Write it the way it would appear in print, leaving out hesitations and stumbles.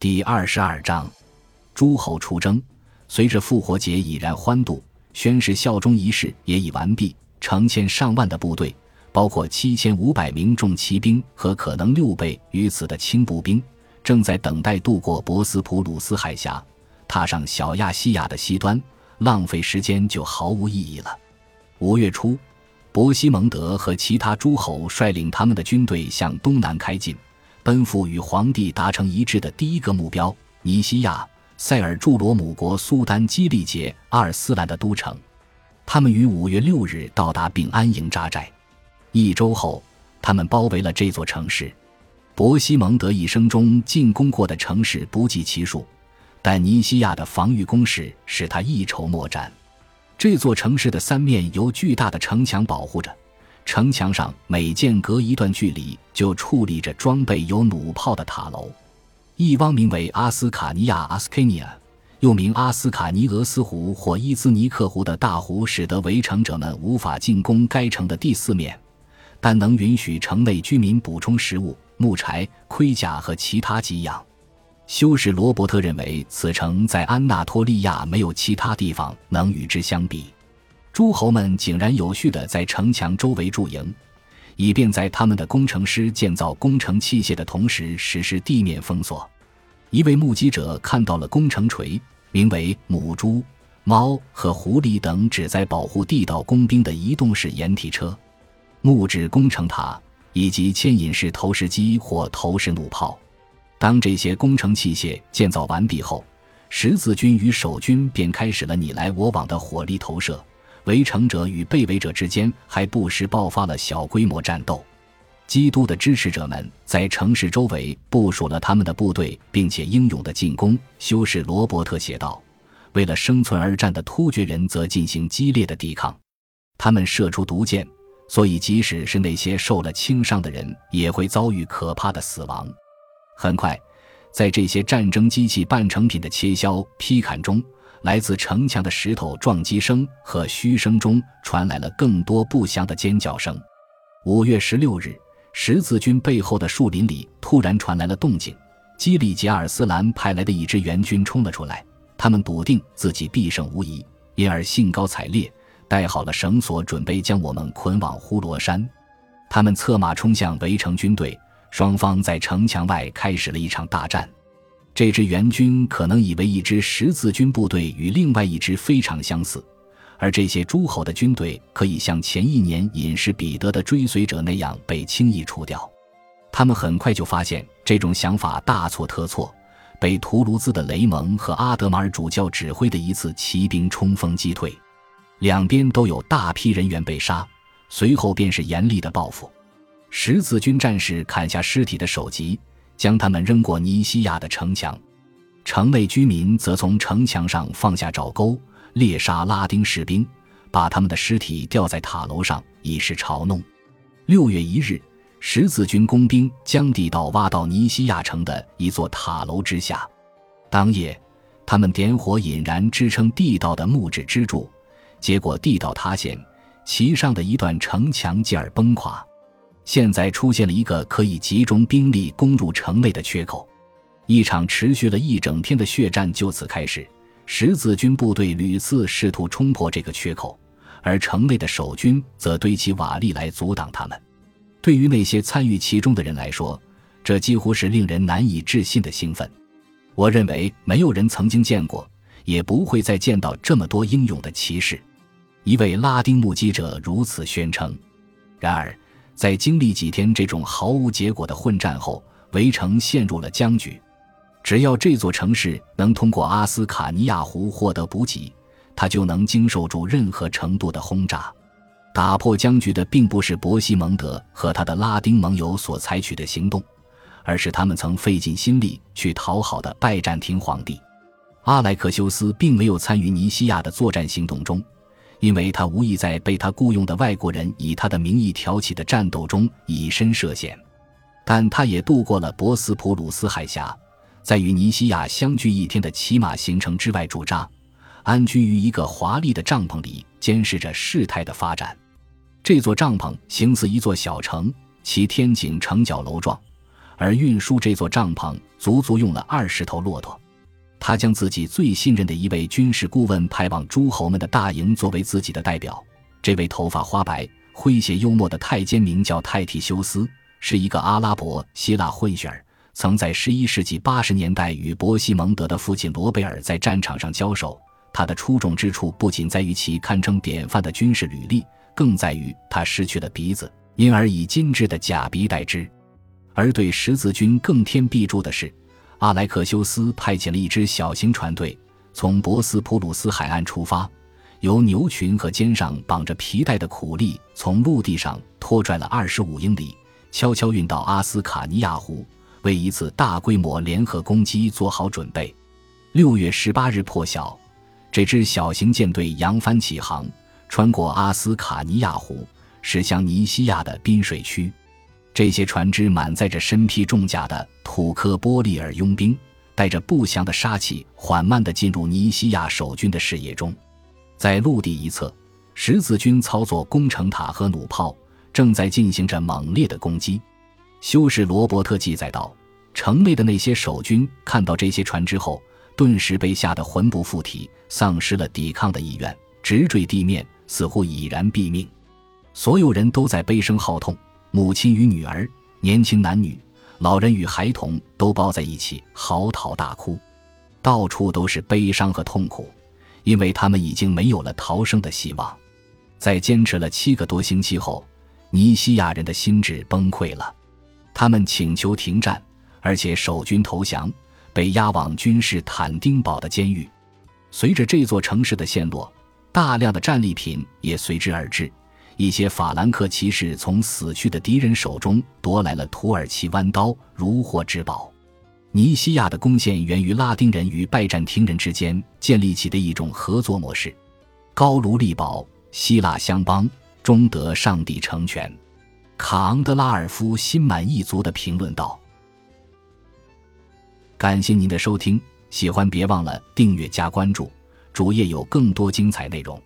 第22章，诸侯出征。随着复活节已然欢度，宣誓效忠仪式也已完毕，成千上万的部队，包括7500名重骑兵和可能6倍于此的轻步兵，正在等待渡过博斯普鲁斯海峡，踏上小亚细亚的西端，浪费时间就毫无意义了。5月初，伯西蒙德和其他诸侯率领他们的军队向东南开进，奔赴与皇帝达成一致的第一个目标——尼西亚、塞尔柱罗姆国苏丹基利杰阿尔斯兰的都城。他们于5月6日到达并安营扎寨。1周后，他们包围了这座城市。伯西蒙德一生中进攻过的城市不计其数，但尼西亚的防御工事使他一筹莫展。这座城市的三面由巨大的城墙保护着，城墙上每间隔一段距离就矗立着装备有弩炮的塔楼。一汪名为阿斯卡尼亚 （Ascania）， 又名阿斯卡尼俄斯湖或伊兹尼克湖的大湖，使得围城者们无法进攻该城的第四面，但能允许城内居民补充食物、木柴、盔甲和其他给养。修士罗伯特认为此城在安纳托利亚没有其他地方能与之相比。诸侯们井然有序地在城墙周围驻营，以便在他们的工程师建造工程器械的同时实施地面封锁。一位目击者看到了工程锤，名为母猪、猫和狐狸等旨在保护地道工兵的移动式掩体车、木质工程塔以及牵引式投石机或投石弩炮。当这些工程器械建造完毕后，十字军与守军便开始了你来我往的火力投射，围城者与被围者之间还不时爆发了小规模战斗。基督的支持者们在城市周围部署了他们的部队，并且英勇地进攻。修士罗伯特写道，为了生存而战的突厥人则进行激烈的抵抗，他们射出毒箭，所以即使是那些受了轻伤的人也会遭遇可怕的死亡。很快，在这些战争机器半成品的切削、劈砍中，来自城墙的石头撞击声和嘘声中传来了更多不祥的尖叫声。5月16日，十字军背后的树林里突然传来了动静，基里杰阿尔斯兰派来的一支援军冲了出来，他们笃定自己必胜无疑，因而兴高采烈，带好了绳索准备将我们捆往呼罗山。他们策马冲向围城军队，双方在城墙外开始了一场大战。这支援军可能以为一支十字军部队与另外一支非常相似，而这些诸侯的军队可以像前一年隐士彼得的追随者那样被轻易除掉。他们很快就发现这种想法大错特错，被图卢兹的雷蒙和阿德马尔主教指挥的一次骑兵冲锋击退，两边都有大批人员被杀，随后便是严厉的报复。十字军战士砍下尸体的首级，将他们扔过尼西亚的城墙，城内居民则从城墙上放下爪钩，猎杀拉丁士兵，把他们的尸体吊在塔楼上以示嘲弄。6月1日，十字军工兵将地道挖到尼西亚城的一座塔楼之下，当夜他们点火引燃支撑地道的木质支柱，结果地道塌陷，其上的一段城墙继而崩垮。现在出现了一个可以集中兵力攻入城内的缺口，一场持续了一整天的血战就此开始。十字军部队屡次试图冲破这个缺口，而城内的守军则堆起瓦砾来阻挡他们。对于那些参与其中的人来说，这几乎是令人难以置信的兴奋。我认为没有人曾经见过，也不会再见到这么多英勇的骑士，一位拉丁目击者如此宣称。然而在经历几天这种毫无结果的混战后，围城陷入了僵局。只要这座城市能通过阿斯卡尼亚湖获得补给，它就能经受住任何程度的轰炸。打破僵局的并不是伯西蒙德和他的拉丁盟友所采取的行动，而是他们曾费尽心力去讨好的拜占庭皇帝。阿莱克修斯并没有参与尼西亚的作战行动中，因为他无意在被他雇佣的外国人以他的名义挑起的战斗中以身涉险，但他也渡过了博斯普鲁斯海峡，在与尼西亚相距一天的骑马行程之外驻扎，安居于一个华丽的帐篷里，监视着事态的发展。这座帐篷形似一座小城，其天井城角楼状，而运输这座帐篷足足用了20头骆驼。他将自己最信任的一位军事顾问派往诸侯们的大营作为自己的代表。这位头发花白、诙谐幽默的太监名叫泰提修斯，是一个阿拉伯希腊混血儿，曾在11世纪80年代与伯西蒙德的父亲罗贝尔在战场上交手。他的出众之处不仅在于其堪称典范的军事履历，更在于他失去了鼻子，因而以精致的假鼻代之。而对十字军更添必助的是，阿莱克修斯派遣了一支小型船队，从博斯普鲁斯海岸出发，由牛群和肩上绑着皮带的苦力从陆地上拖拽了25英里，悄悄运到阿斯卡尼亚湖，为一次大规模联合攻击做好准备。6月18日破晓，这支小型舰队扬帆起航，穿过阿斯卡尼亚湖，驶向尼西亚的滨水区。这些船只满载着身披重甲的土克波利尔佣兵，带着不祥的杀气，缓慢地进入尼西亚守军的视野中。在陆地一侧，十字军操作攻城塔和弩炮，正在进行着猛烈的攻击。修士罗伯特记载道，城内的那些守军看到这些船只后，顿时被吓得魂不附体，丧失了抵抗的意愿，直坠地面，似乎已然毙命。所有人都在悲声号痛，母亲与女儿、年轻男女、老人与孩童都抱在一起嚎啕大哭，到处都是悲伤和痛苦，因为他们已经没有了逃生的希望。在坚持了7个多星期后，尼西亚人的心智崩溃了，他们请求停战，而且守军投降，被押往君士坦丁堡的监狱。随着这座城市的陷落，大量的战利品也随之而至。一些法兰克骑士从死去的敌人手中夺来了土耳其弯刀，如获至宝。尼西亚的攻陷源于拉丁人与拜占庭人之间建立起的一种合作模式。高卢力保，希腊相帮，终得上帝成全。卡昂德拉尔夫心满意足地评论道。感谢您的收听，喜欢别忘了订阅加关注，主页有更多精彩内容。